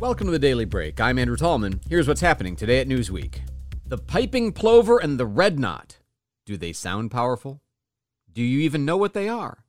Welcome to the Daily Break. I'm Andrew Tallman. Here's what's happening today at Newsweek. The piping plover and the red knot. Do they sound powerful? Do you even know what they are?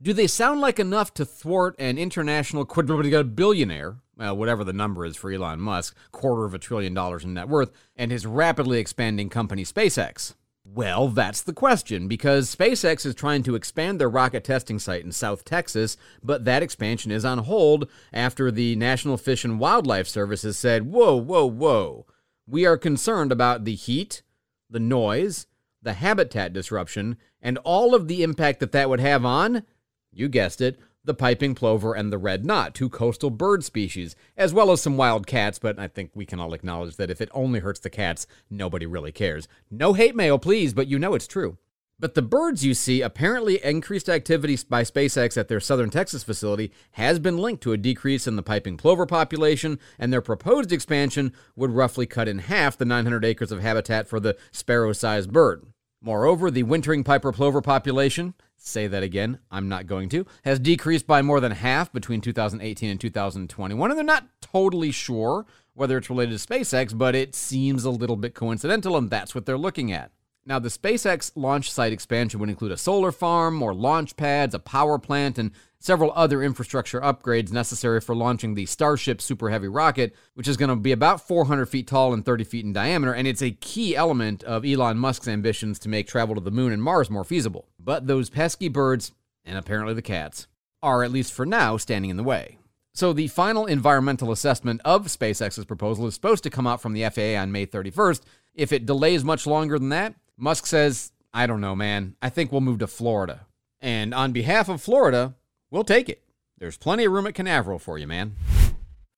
Do they sound like enough to thwart an international quadrillionaire, whatever the number is for Elon Musk, $250 billion in net worth, and his rapidly expanding company SpaceX? Well, that's the question, because SpaceX is trying to expand their rocket testing site in South Texas, but that expansion is on hold after the National Fish and Wildlife Service has said, whoa, we are concerned about the heat, the noise, the habitat disruption, and all of the impact that would have on, you guessed it, the piping plover and the red knot, two coastal bird species, as well as some wild cats, but I think we can all acknowledge that if it only hurts the cats, nobody really cares. No hate mail, please, but you know it's true. But the birds you see, apparently increased activity by SpaceX at their southern Texas facility has been linked to a decrease in the piping plover population, and their proposed expansion would roughly cut in half the 900 acres of habitat for the sparrow-sized bird. Moreover, the wintering piper plover population, say that again, I'm not going to, has decreased by more than half between 2018 and 2021, and they're not totally sure whether it's related to SpaceX, but it seems a little bit coincidental, and that's what they're looking at. Now, the SpaceX launch site expansion would include a solar farm, more launch pads, a power plant, and several other infrastructure upgrades necessary for launching the Starship Super Heavy Rocket, which is going to be about 400 feet tall and 30 feet in diameter, and it's a key element of Elon Musk's ambitions to make travel to the moon and Mars more feasible. But those pesky birds, and apparently the cats, are, at least for now, standing in the way. So the final environmental assessment of SpaceX's proposal is supposed to come out from the FAA on May 31st. If it delays much longer than that, Musk says, I don't know, man. I think we'll move to Florida. And on behalf of Florida, we'll take it. There's plenty of room at Canaveral for you, man.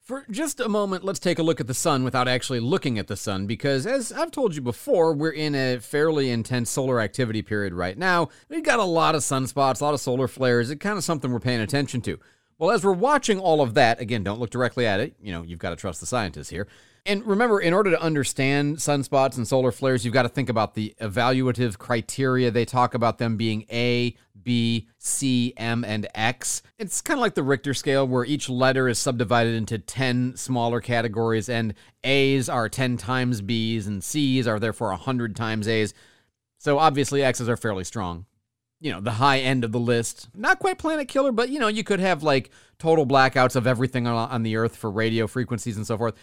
For just a moment, let's take a look at the sun without actually looking at the sun, because as I've told you before, we're in a fairly intense solar activity period right now. We've got a lot of sunspots, a lot of solar flares. It's kind of something we're paying attention to. Well, as we're watching all of that, again, don't look directly at it. You know, you've got to trust the scientists here. And remember, in order to understand sunspots and solar flares, you've got to think about the evaluative criteria. They talk about them being A, B, C, M, and X. It's kind of like the Richter scale, where each letter is subdivided into 10 smaller categories, and A's are 10 times B's, and C's are therefore 100 times A's. So obviously, X's are fairly strong. You know, the high end of the list. Not quite planet killer, but, you know, you could have, like, total blackouts of everything on the Earth for radio frequencies and so forth.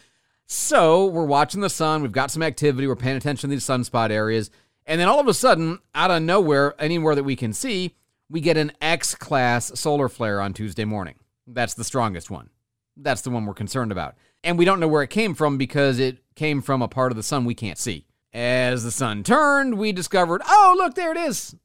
So we're watching the sun. We've got some activity. We're paying attention to these sunspot areas. And then all of a sudden, out of nowhere, anywhere that we can see, we get an X-class solar flare on Tuesday morning. That's the strongest one. That's the one we're concerned about. And we don't know where it came from, because it came from a part of the sun we can't see. As the sun turned, we discovered, oh, look, there it is.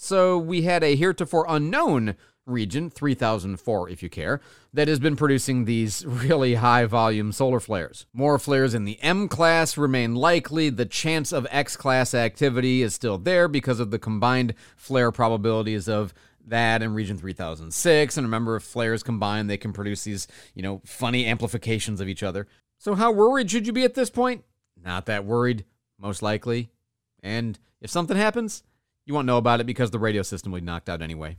So we had a heretofore unknown region, 3004 if you care, that has been producing these really high-volume solar flares. More flares in the M class remain likely. The chance of X class activity is still there because of the combined flare probabilities of that and Region 3006. And remember, if flares combine, they can produce these, you know, funny amplifications of each other. So how worried should you be at this point? Not that worried, most likely. And if something happens, you won't know about it because the radio system will be knocked out anyway.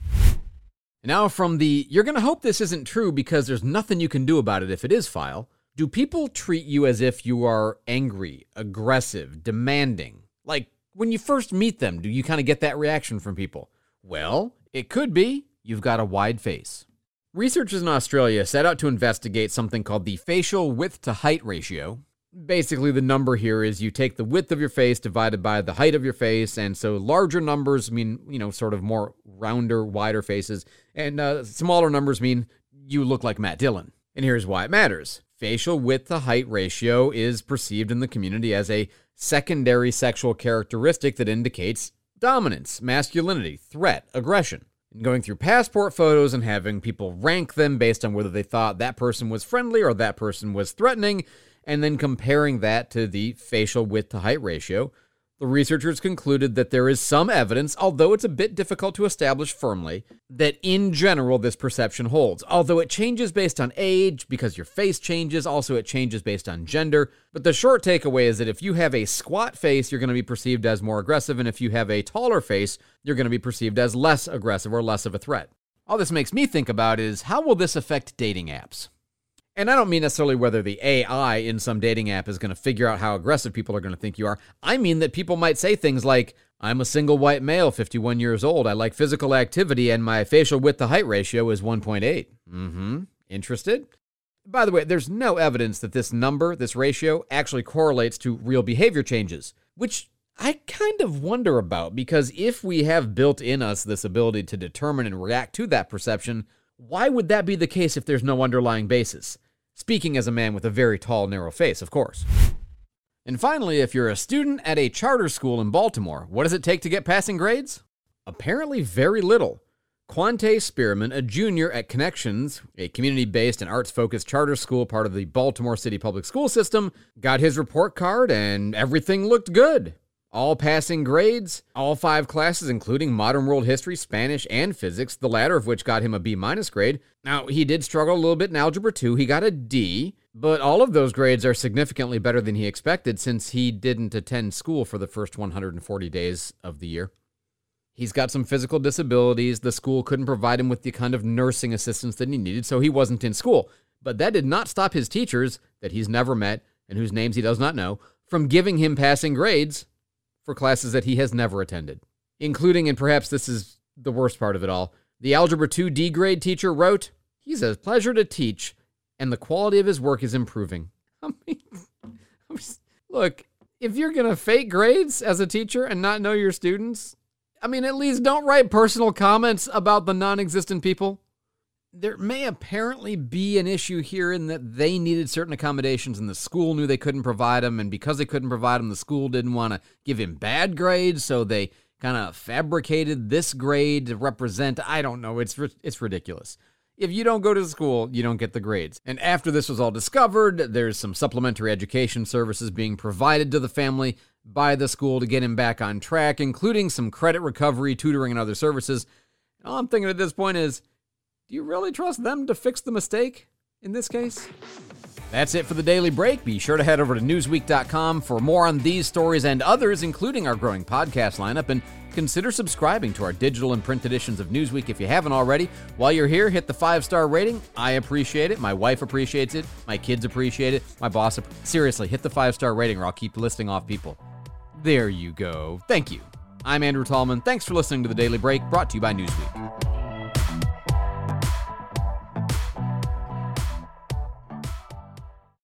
And now from the, you're going to hope this isn't true because there's nothing you can do about it if it is file. Do people treat you as if you are angry, aggressive, demanding? Like when you first meet them, do you kind of get that reaction from people? Well, it could be you've got a wide face. Researchers in Australia set out to investigate something called the facial width to height ratio. Basically, the number here is you take the width of your face divided by the height of your face, and so larger numbers mean, you know, sort of more rounder, wider faces, and smaller numbers mean you look like Matt Dillon. And here's why it matters. Facial width to height ratio is perceived in the community as a secondary sexual characteristic that indicates dominance, masculinity, threat, aggression. and going through passport photos and having people rank them based on whether they thought that person was friendly or that person was threatening, and then comparing that to the facial width-to-height ratio, the researchers concluded that there is some evidence, although it's a bit difficult to establish firmly, that in general this perception holds. Although it changes based on age, because your face changes, also it changes based on gender. But the short takeaway is that if you have a squat face, you're going to be perceived as more aggressive, and if you have a taller face, you're going to be perceived as less aggressive or less of a threat. All this makes me think about is, how will this affect dating apps? And I don't mean necessarily whether the AI in some dating app is going to figure out how aggressive people are going to think you are. I mean that people might say things like, I'm a single white male, 51 years old. I like physical activity, and my facial width to height ratio is 1.8. Interested? By the way, there's no evidence that this number, this ratio, actually correlates to real behavior changes, which I kind of wonder about, because if we have built in us this ability to determine and react to that perception, why would that be the case if there's no underlying basis? Speaking as a man with a very tall, narrow face, of course. And finally, if you're a student at a charter school in Baltimore, what does it take to get passing grades? Apparently very little. Quante Spearman, a junior at Connections, a community-based and arts-focused charter school part of the Baltimore City Public School System, got his report card and everything looked good. All passing grades, all 5 classes, including modern world history, Spanish, and physics, the latter of which got him a B- grade. Now, he did struggle a little bit in Algebra 2. He got a D, but all of those grades are significantly better than he expected, since he didn't attend school for the first 140 days of the year. He's got some physical disabilities. The school couldn't provide him with the kind of nursing assistance that he needed, so he wasn't in school. But that did not stop his teachers, that he's never met and whose names he does not know, from giving him passing grades for classes that he has never attended, including, and perhaps this is the worst part of it all, the Algebra 2 D grade teacher wrote, "He's a pleasure to teach, and the quality of his work is improving." I mean, look, if you're going to fake grades as a teacher and not know your students, I mean, at least don't write personal comments about the non-existent people. There may apparently be an issue here in that they needed certain accommodations and the school knew they couldn't provide them, and because they couldn't provide them, the school didn't want to give him bad grades, so they kind of fabricated this grade to represent, I don't know, it's ridiculous. If you don't go to school, you don't get the grades. And after this was all discovered, there's some supplementary education services being provided to the family by the school to get him back on track, including some credit recovery, tutoring, and other services. And all I'm thinking at this point is, do you really trust them to fix the mistake in this case? That's it for the Daily Break. Be sure to head over to Newsweek.com for more on these stories and others, including our growing podcast lineup, and consider subscribing to our digital and print editions of Newsweek if you haven't already. While you're here, hit the 5-star rating. I appreciate it. My wife appreciates it. My kids appreciate it. My boss, seriously, hit the 5-star rating or I'll keep listing off people. There you go. Thank you. I'm Andrew Tallman. Thanks for listening to The Daily Break, brought to you by Newsweek.